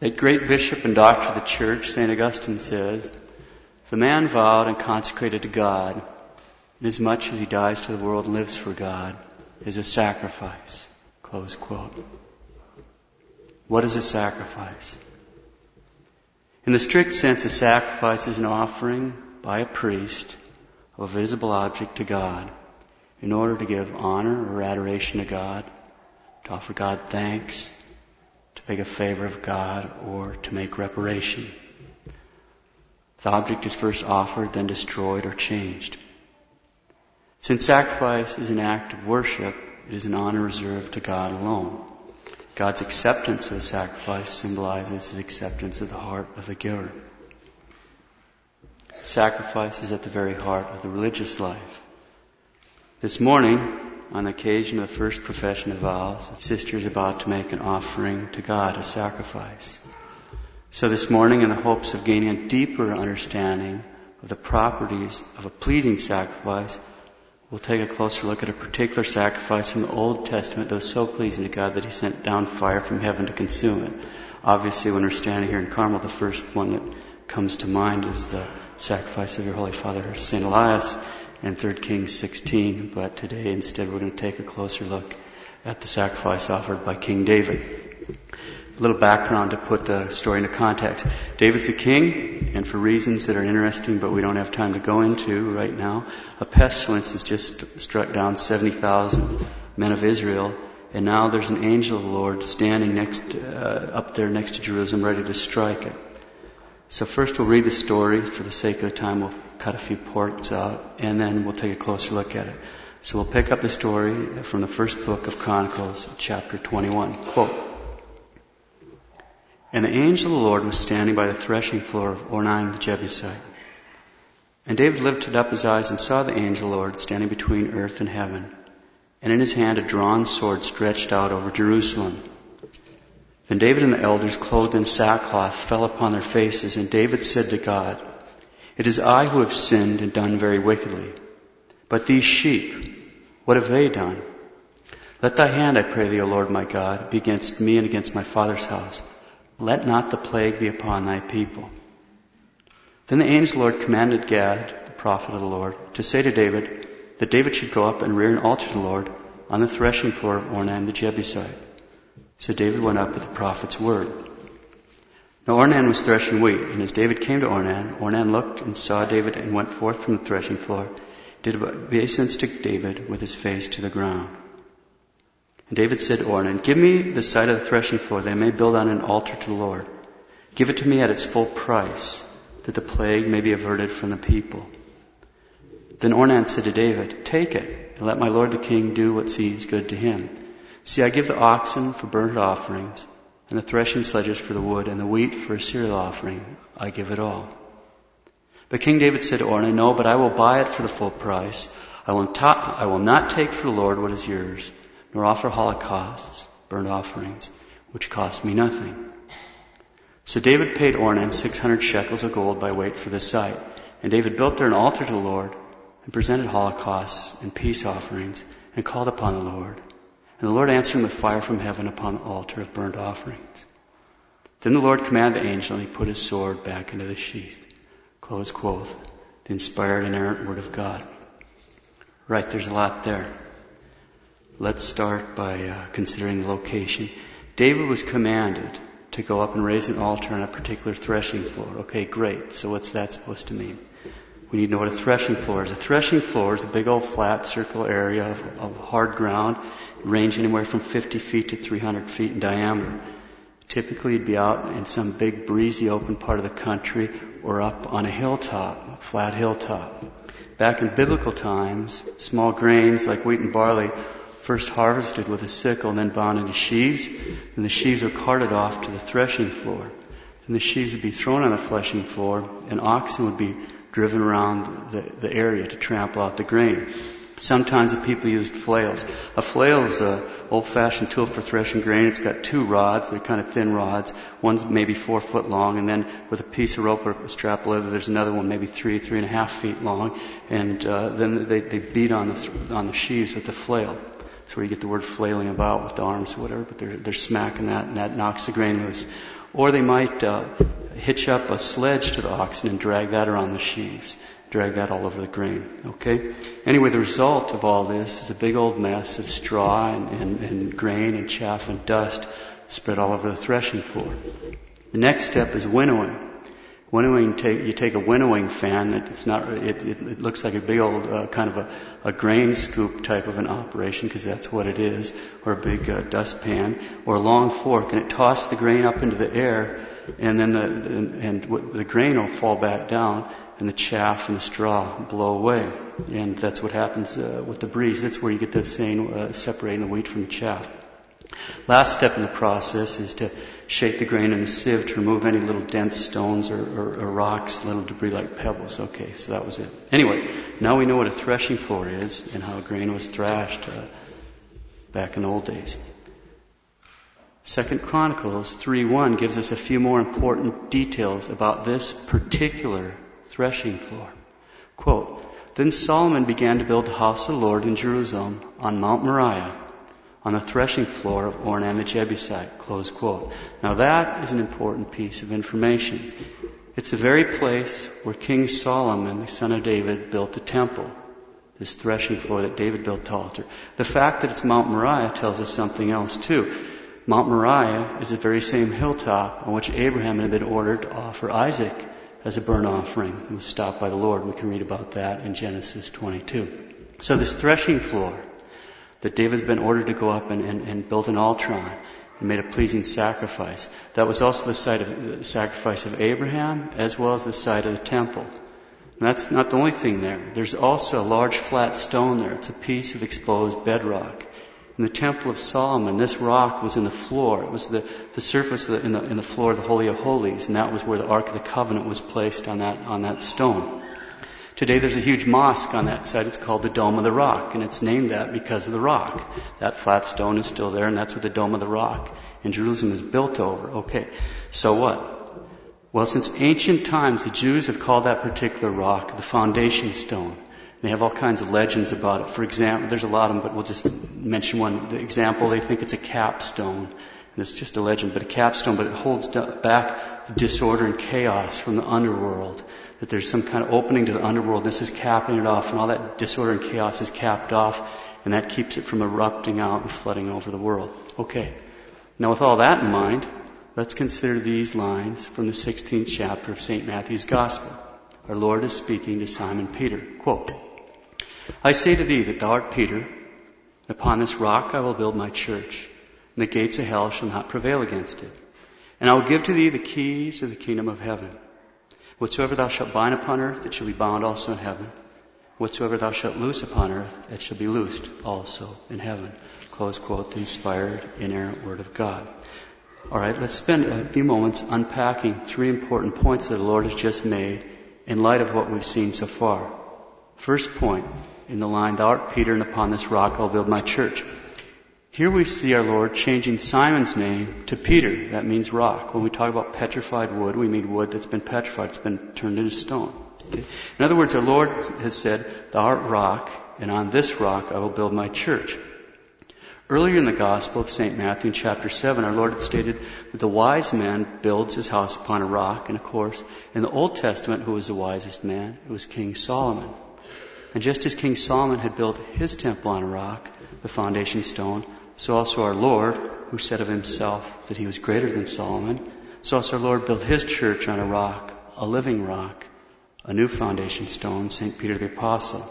That great bishop and doctor of the church, St. Augustine, says, "The man vowed and consecrated to God, inasmuch as he dies to the world and lives for God, is a sacrifice." Close quote. What is a sacrifice? In the strict sense, a sacrifice is an offering by a priest of a visible object to God in order to give honor or adoration to God, to offer God thanks, to beg a favor of God, or to make reparation. The object is first offered, then destroyed or changed. Since sacrifice is an act of worship, it is an honor reserved to God alone. God's acceptance of the sacrifice symbolizes his acceptance of the heart of the giver. Sacrifice is at the very heart of the religious life. This morning, on the occasion of the first profession of vows, a sister is about to make an offering to God, a sacrifice. So this morning, in the hopes of gaining a deeper understanding of the properties of a pleasing sacrifice, we'll take a closer look at a particular sacrifice from the Old Testament that was so pleasing to God that he sent down fire from heaven to consume it. Obviously, when we're standing here in Carmel, the first one that comes to mind is the sacrifice of your Holy Father, St. Elias, in 3 Kings 16. But today, instead, we're going to take a closer look at the sacrifice offered by King David. A little background to put the story into context. David's the king, and for reasons that are interesting but we don't have time to go into right now, a pestilence has just struck down 70,000 men of Israel, and now there's an angel of the Lord standing up there next to Jerusalem ready to strike it. So first we'll read the story. For the sake of time, we'll cut a few parts out, and then we'll take a closer look at it. So we'll pick up the story from the first book of Chronicles, chapter 21. Quote, "And the angel of the Lord was standing by the threshing floor of Ornan the Jebusite. And David lifted up his eyes and saw the angel of the Lord standing between earth and heaven, and in his hand a drawn sword stretched out over Jerusalem. Then David and the elders, clothed in sackcloth, fell upon their faces, and David said to God, 'It is I who have sinned and done very wickedly. But these sheep, what have they done? Let thy hand, I pray thee, O Lord my God, be against me and against my father's house. Let not the plague be upon thy people.' Then the angel of the Lord commanded Gad, the prophet of the Lord, to say to David that David should go up and rear an altar to the Lord on the threshing floor of Ornan the Jebusite. So David went up at the prophet's word. Now Ornan was threshing wheat, and as David came to Ornan, Ornan looked and saw David and went forth from the threshing floor, did obeisance to David with his face to the ground. And David said to Ornan, 'Give me the site of the threshing floor, that I may build on an altar to the Lord. Give it to me at its full price, that the plague may be averted from the people.' Then Ornan said to David, 'Take it, and let my lord the king do what seems good to him. See, I give the oxen for burnt offerings, and the threshing sledges for the wood, and the wheat for a cereal offering. I give it all.' But King David said to Ornan, 'No, but I will buy it for the full price. I will not take for the Lord what is yours, nor offer holocausts, burnt offerings, which cost me nothing.' So David paid Ornan 600 shekels of gold by weight for the site. And David built there an altar to the Lord, and presented holocausts and peace offerings, and called upon the Lord. And the Lord answered him with fire from heaven upon the altar of burnt offerings. Then the Lord commanded the angel, and he put his sword back into the sheath." Close quote. The inspired, inerrant word of God. Right, there's a lot there. Let's start by considering the location. David was commanded to go up and raise an altar on a particular threshing floor. Okay, great. So what's that supposed to mean? We need to know what a threshing floor is. A threshing floor is a big old flat circle area of hard ground, ranging anywhere from 50 feet to 300 feet in diameter. Typically, you'd be out in some big breezy open part of the country or up on a hilltop, a flat hilltop. Back in biblical times, small grains like wheat and barley first harvested with a sickle and then bound into sheaves, and the sheaves were carted off to the threshing floor. Then the sheaves would be thrown on the threshing floor, and oxen would be driven around the area to trample out the grain. Sometimes the people used flails. A flail is an old-fashioned tool for threshing grain. It's got two rods. They're kind of thin rods. One's maybe 4 foot long, and then with a piece of rope or a strap of leather, there's another one maybe 3.5 feet long, and then they beat on the sheaves with the flail. That's where you get the word flailing about with the arms or whatever, but they're smacking that, and that knocks the grain loose. Or they might hitch up a sledge to the oxen and drag that around the sheaves, drag that all over the grain. Okay? Anyway, the result of all this is a big old mess of straw and grain and chaff and dust spread all over the threshing floor. The next step is winnowing. You take a winnowing fan. It looks like a big old kind of a grain scoop type of an operation, because that's what it is, or a big dustpan, or a long fork, and it tosses the grain up into the air, and then the grain will fall back down, and the chaff and the straw blow away, and that's what happens with the breeze. That's where you get the saying, separating the wheat from the chaff. Last step in the process is to shake the grain in the sieve to remove any little dense stones or rocks, little debris like pebbles. Okay, so that was it. Anyway, now we know what a threshing floor is and how grain was thrashed back in the old days. 2 Chronicles 3:1 gives us a few more important details about this particular threshing floor. Quote, "Then Solomon began to build the house of the Lord in Jerusalem on Mount Moriah, on the threshing floor of Ornan the Jebusite," close quote. Now that is an important piece of information. It's the very place where King Solomon, the son of David, built the temple, this threshing floor that David built the altar. The fact that it's Mount Moriah tells us something else too. Mount Moriah is the very same hilltop on which Abraham had been ordered to offer Isaac as a burnt offering. It was stopped by the Lord. We can read about that in Genesis 22. So this threshing floor that David's been ordered to go up and build an altar on and made a pleasing sacrifice, that was also the site of the sacrifice of Abraham, as well as the site of the temple. And that's not the only thing there. There's also a large flat stone there. It's a piece of exposed bedrock. In the Temple of Solomon, this rock was in the floor. It was the surface of in the floor of the Holy of Holies, and that was where the Ark of the Covenant was placed on that stone. Today there's a huge mosque on that site. It's called the Dome of the Rock, and it's named that because of the rock. That flat stone is still there, and that's what the Dome of the Rock in Jerusalem is built over. Okay, so what? Well, since ancient times, the Jews have called that particular rock the foundation stone. They have all kinds of legends about it. For example, there's a lot of them, but we'll just mention one. The example, they think it's a capstone, and it's just a legend, but a capstone, but it holds back the disorder and chaos from the underworld. That there's some kind of opening to the underworld. This is capping it off, and all that disorder and chaos is capped off, and that keeps it from erupting out and flooding over the world. Okay. Now with all that in mind, let's consider these lines from the 16th chapter of St. Matthew's Gospel. Our Lord is speaking to Simon Peter. Quote, "I say to thee that thou art Peter, upon this rock I will build my church, and the gates of hell shall not prevail against it. And I will give to thee the keys of the kingdom of heaven. Whatsoever thou shalt bind upon earth, it shall be bound also in heaven. Whatsoever thou shalt loose upon earth, it shall be loosed also in heaven." Close quote, the inspired, inerrant Word of God. All right, let's spend a few moments unpacking three important points that the Lord has just made in light of what we've seen so far. First point, in the line, "Thou art Peter, and upon this rock I'll build my church." Here we see our Lord changing Simon's name to Peter. That means rock. When we talk about petrified wood, we mean wood that's been petrified. It's been turned into stone. Okay? In other words, our Lord has said, "Thou art rock, and on this rock I will build my church." Earlier in the Gospel of St. Matthew, in chapter 7, our Lord had stated that the wise man builds his house upon a rock. And of course, in the Old Testament, who was the wisest man? It was King Solomon. And just as King Solomon had built his temple on a rock, the foundation stone, so also our Lord, who said of himself that he was greater than Solomon, so also our Lord built his church on a rock, a living rock, a new foundation stone, St. Peter the Apostle.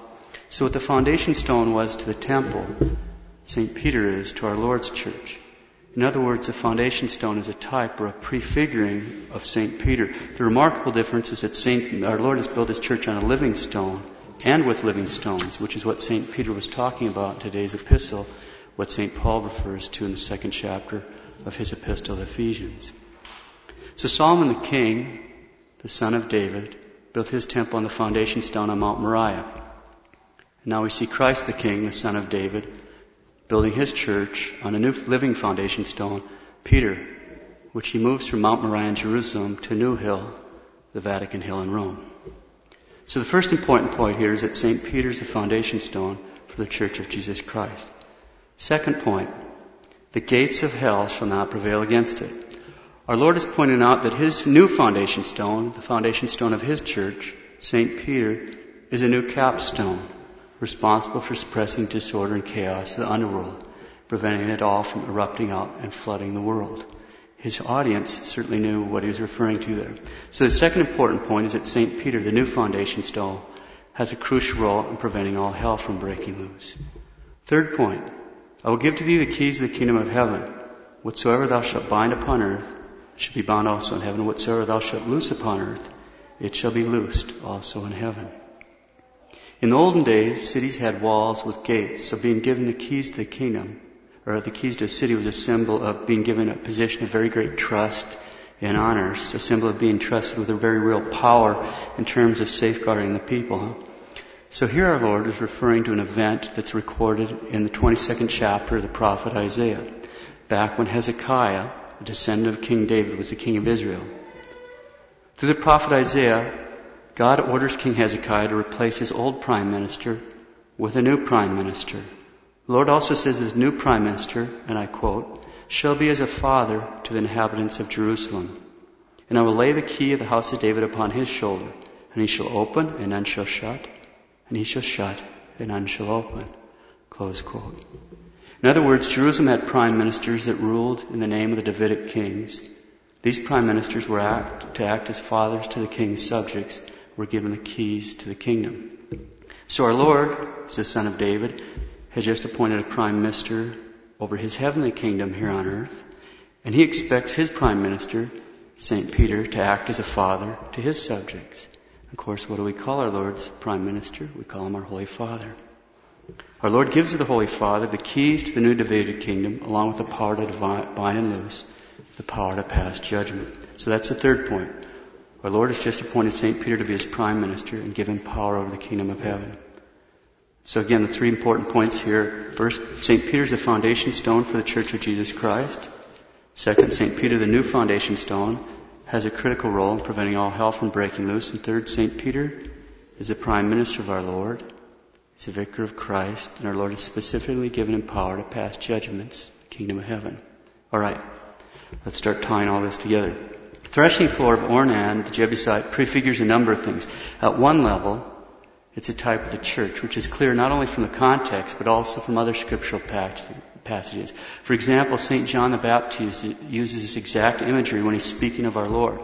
So what the foundation stone was to the temple, St. Peter is to our Lord's church. In other words, the foundation stone is a type or a prefiguring of St. Peter. The remarkable difference is that our Lord has built his church on a living stone and with living stones, which is what St. Peter was talking about in today's epistle, what St. Paul refers to in the 2nd chapter of his epistle to Ephesians. So Solomon the king, the son of David, built his temple on the foundation stone on Mount Moriah. And now we see Christ the king, the son of David, building his church on a new living foundation stone, Peter, which he moves from Mount Moriah in Jerusalem to New Hill, the Vatican Hill in Rome. So the first important point here is that St. Peter is the foundation stone for the Church of Jesus Christ. Second point, the gates of hell shall not prevail against it. Our Lord is pointing out that his new foundation stone, the foundation stone of his church, St. Peter, is a new capstone responsible for suppressing disorder and chaos of the underworld, preventing it all from erupting out and flooding the world. His audience certainly knew what he was referring to there. So the second important point is that St. Peter, the new foundation stone, has a crucial role in preventing all hell from breaking loose. Third point, I will give to thee the keys of the kingdom of heaven. Whatsoever thou shalt bind upon earth shall be bound also in heaven. Whatsoever thou shalt loose upon earth, it shall be loosed also in heaven. In the olden days, cities had walls with gates, so being given the keys to the kingdom, or the keys to a city, was a symbol of being given a position of very great trust and honors, a symbol of being trusted with a very real power in terms of safeguarding the people. So here our Lord is referring to an event that's recorded in the 22nd chapter of the prophet Isaiah, back when Hezekiah, a descendant of King David, was the king of Israel. Through the prophet Isaiah, God orders King Hezekiah to replace his old prime minister with a new prime minister. The Lord also says his new prime minister, and I quote, shall be as a father to the inhabitants of Jerusalem. And I will lay the key of the house of David upon his shoulder, and he shall open, and none shall shut, and he shall shut, and none shall open. Close quote. In other words, Jerusalem had prime ministers that ruled in the name of the Davidic kings. These prime ministers were to act as fathers to the king's subjects, were given the keys to the kingdom. So our Lord, as the son of David, has just appointed a prime minister over his heavenly kingdom here on earth, and he expects his prime minister, St. Peter, to act as a father to his subjects. Of course, what do we call our Lord's prime minister? We call him our Holy Father. Our Lord gives to the Holy Father the keys to the new Davidic kingdom, along with the power to bind and loose, the power to pass judgment. So that's the third point. Our Lord has just appointed St. Peter to be his prime minister and give him power over the kingdom of heaven. So again, the three important points here. First, St. Peter's the foundation stone for the Church of Jesus Christ. Second, St. Peter, the new foundation stone, has a critical role in preventing all hell from breaking loose. And third, St. Peter is the prime minister of our Lord. He's the vicar of Christ, and our Lord has specifically given him power to pass judgments, the kingdom of heaven. All right, let's start tying all this together. The threshing floor of Ornan, the Jebusite, prefigures a number of things. At one level, it's a type of the church, which is clear not only from the context, but also from other scriptural passages. For example, St. John the Baptist uses this exact imagery when he's speaking of our Lord.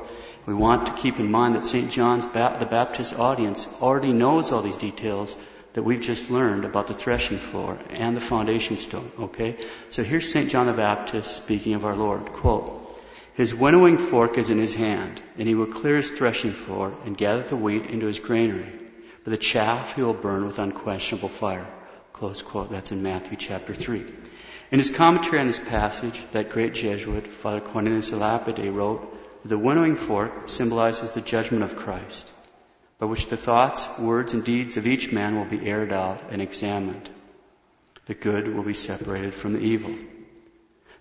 We want to keep in mind that St. John's the Baptist audience already knows all these details that we've just learned about the threshing floor and the foundation stone, okay? So here's St. John the Baptist speaking of our Lord, quote, his winnowing fork is in his hand, and he will clear his threshing floor and gather the wheat into his granary. For the chaff he will burn with unquestionable fire. Close quote. That's in Matthew chapter 3. In his commentary on this passage, that great Jesuit, Father Cornelius a Lapide, wrote, the winnowing fork symbolizes the judgment of Christ, by which the thoughts, words, and deeds of each man will be aired out and examined. The good will be separated from the evil.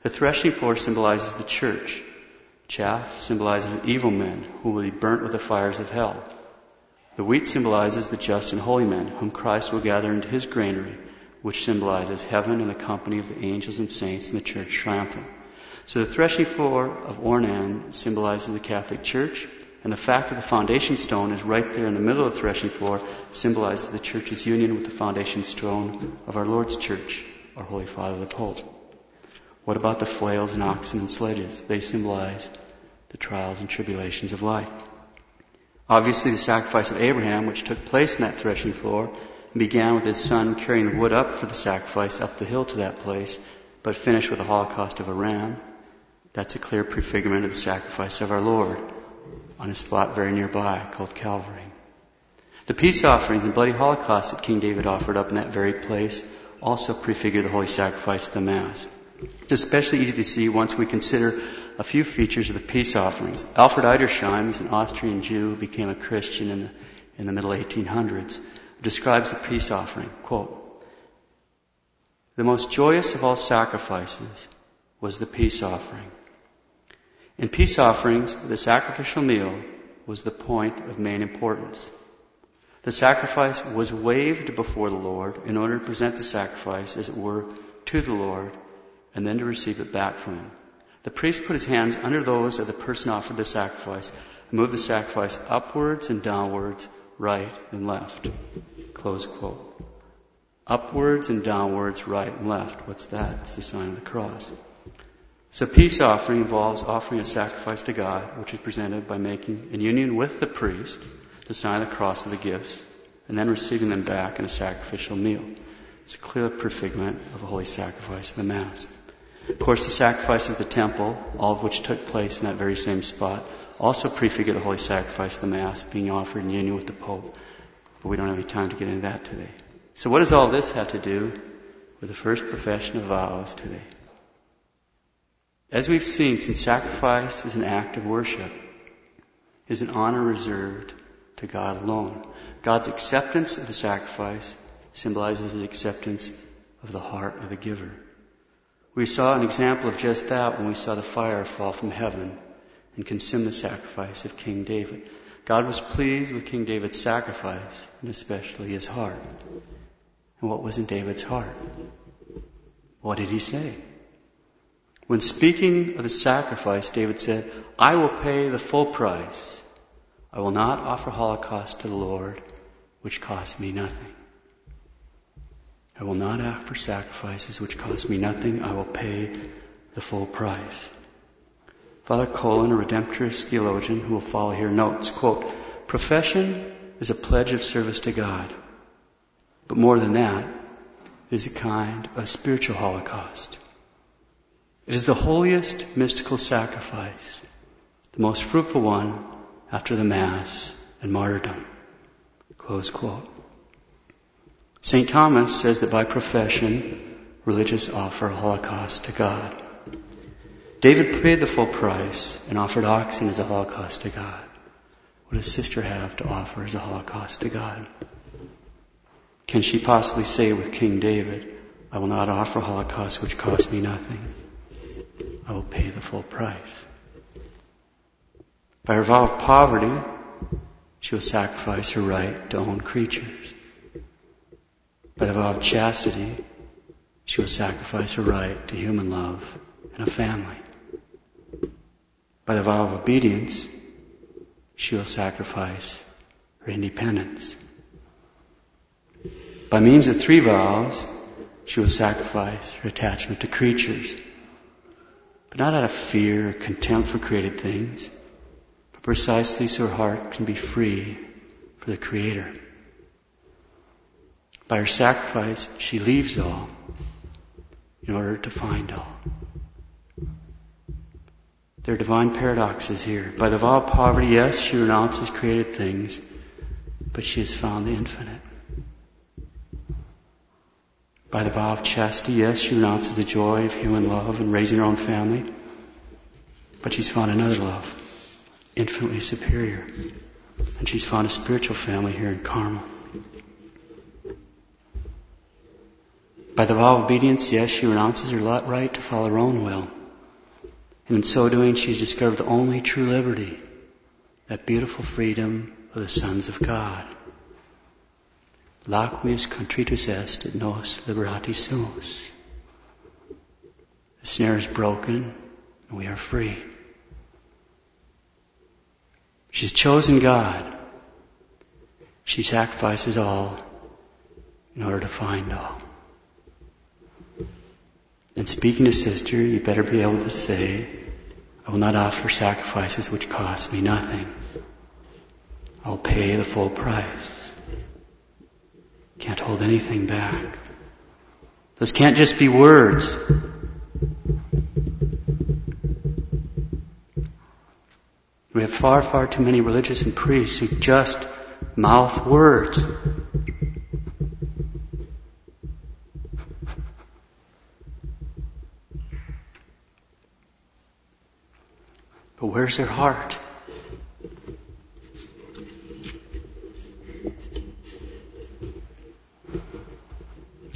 The threshing floor symbolizes the church. Chaff symbolizes evil men who will be burnt with the fires of hell. The wheat symbolizes the just and holy men, whom Christ will gather into his granary, which symbolizes heaven and the company of the angels and saints and the church triumphant. So the threshing floor of Ornan symbolizes the Catholic Church, and the fact that the foundation stone is right there in the middle of the threshing floor symbolizes the Church's union with the foundation stone of our Lord's Church, our Holy Father the Pope. What about the flails and oxen and sledges? They symbolize the trials and tribulations of life. Obviously, the sacrifice of Abraham, which took place in that threshing floor, began with his son carrying the wood up for the sacrifice up the hill to that place, but finished with the holocaust of a ram. That's a clear prefigurement of the sacrifice of our Lord on a spot very nearby called Calvary. The peace offerings and bloody holocaust that King David offered up in that very place also prefigure the holy sacrifice of the Mass. It's especially easy to see once we consider a few features of the peace offerings. Alfred Eidersheim is an Austrian Jew who became a Christian in the middle 1800s, describes the peace offering, quote, the most joyous of all sacrifices was the peace offering. In peace offerings, the sacrificial meal was the point of main importance. The sacrifice was waved before the Lord in order to present the sacrifice, as it were, to the Lord, and then to receive it back from him. The priest put his hands under those of the person offered the sacrifice and moved the sacrifice upwards and downwards, right and left. Close quote. Upwards and downwards, right and left. What's that? It's the sign of the cross. So peace offering involves offering a sacrifice to God, which is presented by making in union with the priest the sign of the cross of the gifts, and then receiving them back in a sacrificial meal. It's a clear prefigurement of a holy sacrifice of the Mass. Of course, the sacrifice of the temple, all of which took place in that very same spot, also prefigured the holy sacrifice of the Mass being offered in union with the Pope. But we don't have any time to get into that today. So what does all this have to do with the first profession of vows today? As we've seen, since sacrifice is an act of worship, is an honor reserved to God alone. God's acceptance of the sacrifice symbolizes the acceptance of the heart of the giver. We saw an example of just that when we saw the fire fall from heaven and consume the sacrifice of King David. God was pleased with King David's sacrifice, and especially his heart. And what was in David's heart? What did he say? When speaking of the sacrifice, David said, "I will pay the full price. I will not offer holocaust to the Lord, which costs me nothing." I will not offer sacrifices which cost me nothing. I will pay the full price. Father Colin, a Redemptorist theologian who will follow here, notes, quote, "Profession is a pledge of service to God, but more than that, it is a kind of spiritual holocaust. It is the holiest mystical sacrifice, the most fruitful one after the Mass and martyrdom." Close quote. St. Thomas says that by profession, religious offer a holocaust to God. David paid the full price and offered oxen as a holocaust to God. What does sister have to offer as a holocaust to God? Can she possibly say with King David, "I will not offer a holocaust which costs me nothing. I will pay the full price"? By her vow of poverty, she will sacrifice her right to own creatures. By the vow of chastity, she will sacrifice her right to human love and a family. By the vow of obedience, she will sacrifice her independence. By means of three vows, she will sacrifice her attachment to creatures, but not out of fear or contempt for created things, but precisely so her heart can be free for the Creator. By her sacrifice, she leaves all in order to find all. There are divine paradoxes here. By the vow of poverty, yes, she renounces created things, but she has found the infinite. By the vow of chastity, yes, she renounces the joy of human love and raising her own family, but she's found another love, infinitely superior. And she's found a spiritual family here in Carmel. By the vow of obedience, yes, she renounces her right to follow her own will. And in so doing, she's discovered the only true liberty, that beautiful freedom of the sons of God. Laqueus contritus est et nos liberati sumus. The snare is broken, and we are free. She's chosen God. She sacrifices all in order to find all. And speaking to sister, you better be able to say, "I will not offer sacrifices which cost me nothing. I'll pay the full price." Can't hold anything back. Those can't just be words. We have far, far too many religious and priests who just mouth words. But where's their heart?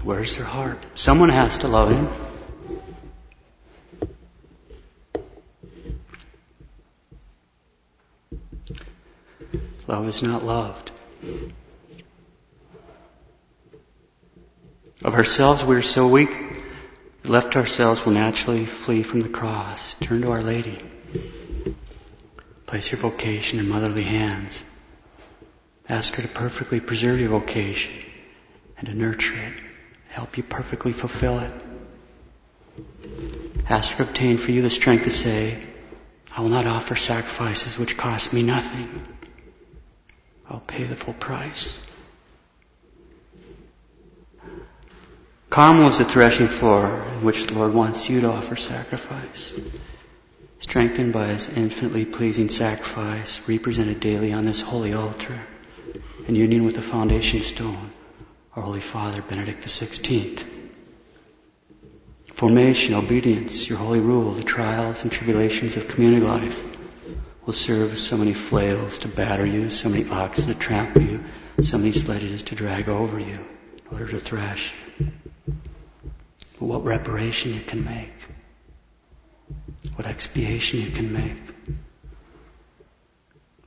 Where's their heart? Someone has to love him. Love is not loved. Of ourselves, we are so weak left to ourselves, will naturally flee from the cross. Turn to Our Lady. Place your vocation in motherly hands. Ask her to perfectly preserve your vocation and to nurture it, help you perfectly fulfill it. Ask her to obtain for you the strength to say, I will not offer sacrifices which cost me nothing. I'll pay the full price. Carmel is the threshing floor in which the Lord wants you to offer sacrifice. Strengthened by His infinitely pleasing sacrifice, represented daily on this holy altar, in union with the foundation stone, our Holy Father, Benedict XVI. Formation, obedience, your holy rule, the trials and tribulations of community life will serve as so many flails to batter you, so many oxen to trample you, so many sledges to drag over you in order to thrash you. But what reparation you can make. What expiation you can make.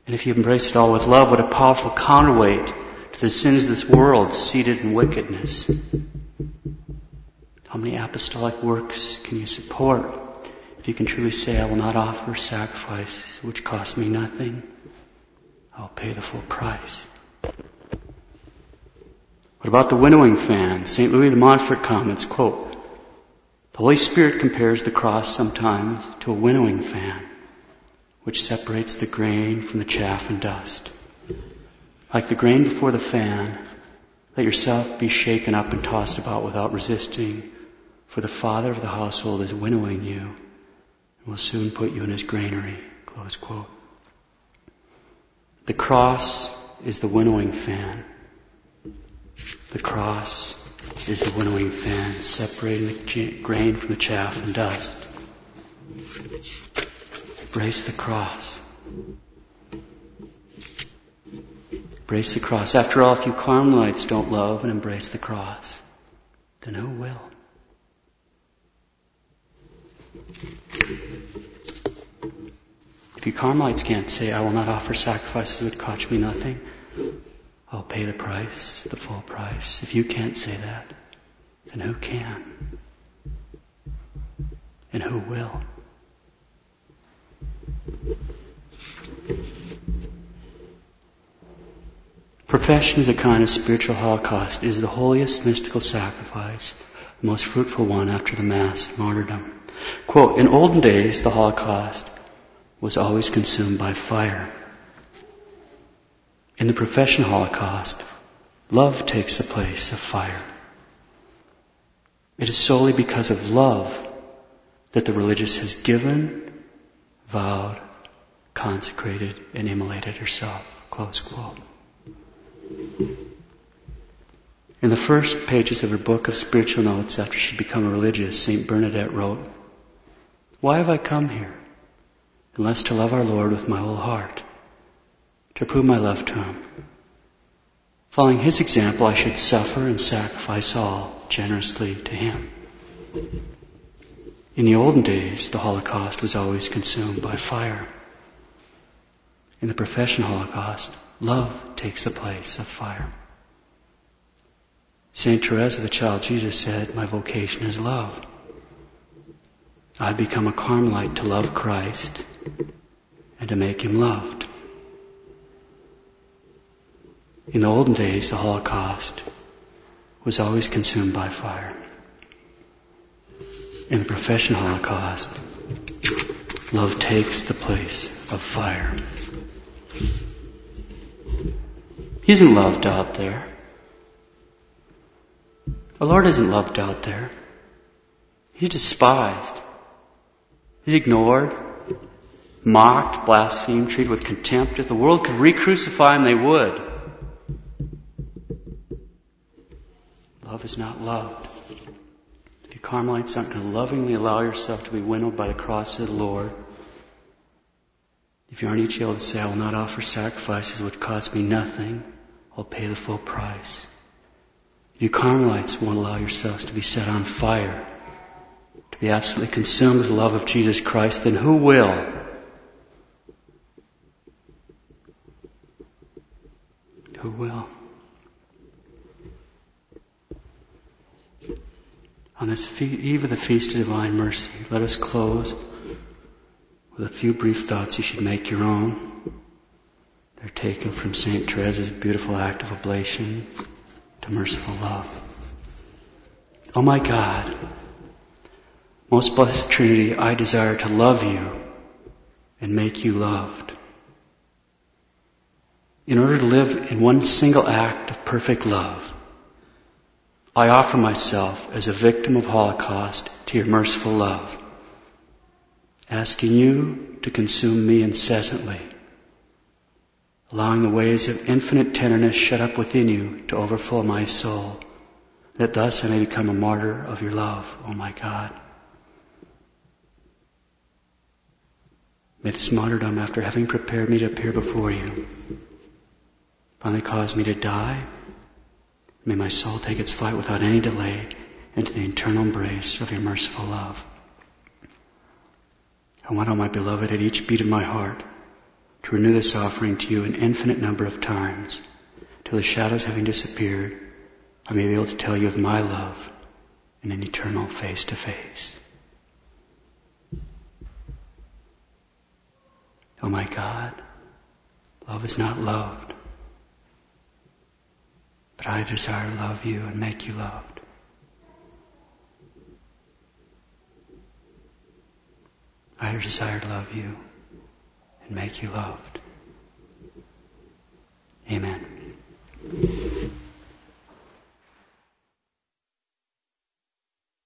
And if you embrace it all with love, what a powerful counterweight to the sins of this world seated in wickedness. How many apostolic works can you support if you can truly say, I will not offer sacrifices which cost me nothing. I'll pay the full price. What about the winnowing fan? St. Louis de Montfort comments, quote, the Holy Spirit compares the cross sometimes to a winnowing fan, which separates the grain from the chaff and dust. Like the grain before the fan, let yourself be shaken up and tossed about without resisting, for the Father of the household is winnowing you and will soon put you in His granary. Close quote. The cross is the winnowing fan. The cross is the winnowing fan, separating the grain from the chaff and dust. Embrace the cross. Embrace the cross. After all, if you Carmelites don't love and embrace the cross, then who will? If you Carmelites can't say, I will not offer sacrifices which cost me nothing, I'll pay the price, the full price. If you can't say that, then who can? And who will? Profession is a kind of spiritual holocaust. It is the holiest mystical sacrifice, the most fruitful one after the Mass and martyrdom. Quote, in olden days, the Holocaust was always consumed by fire. In the profession Holocaust, love takes the place of fire. It is solely because of love that the religious has given, vowed, consecrated, and immolated herself. Close quote. In the first pages of her book of spiritual notes after she became a religious, St. Bernadette wrote, why have I come here unless to love our Lord with my whole heart? To prove my love to Him. Following His example, I should suffer and sacrifice all generously to Him. In the olden days, the Holocaust was always consumed by fire. In the profession Holocaust, love takes the place of fire. St. Teresa, the Child Jesus, said, my vocation is love. I become a Carmelite to love Christ and to make Him loved. In the olden days, the Holocaust was always consumed by fire. In the profession Holocaust, love takes the place of fire. He isn't loved out there. Our Lord isn't loved out there. He's despised. He's ignored, mocked, blasphemed, treated with contempt. If the world could re-crucify Him, they would. Love is not loved. If you Carmelites aren't going to lovingly allow yourself to be winnowed by the cross of the Lord, if you aren't each able to say, I will not offer sacrifices which cost me nothing, I'll pay the full price. If you Carmelites won't allow yourselves to be set on fire, to be absolutely consumed with the love of Jesus Christ, then who will? Who will? On this eve of the Feast of Divine Mercy, let us close with a few brief thoughts you should make your own. They're taken from St. Teresa's beautiful act of oblation to merciful love. O my God, most blessed Trinity, I desire to love you and make you loved. In order to live in one single act of perfect love, I offer myself as a victim of Holocaust to your merciful love, asking you to consume me incessantly, allowing the waves of infinite tenderness shut up within you to overflow my soul, that thus I may become a martyr of your love, O my God. May this martyrdom, after having prepared me to appear before you, finally cause me to die. May my soul take its flight without any delay into the eternal embrace of your merciful love. I want, O my beloved, at each beat of my heart, to renew this offering to you an infinite number of times, till the shadows having disappeared, I may be able to tell you of my love in an eternal face-to-face. O my God, love is not loved, but I desire to love you and make you loved. I desire to love you and make you loved. Amen.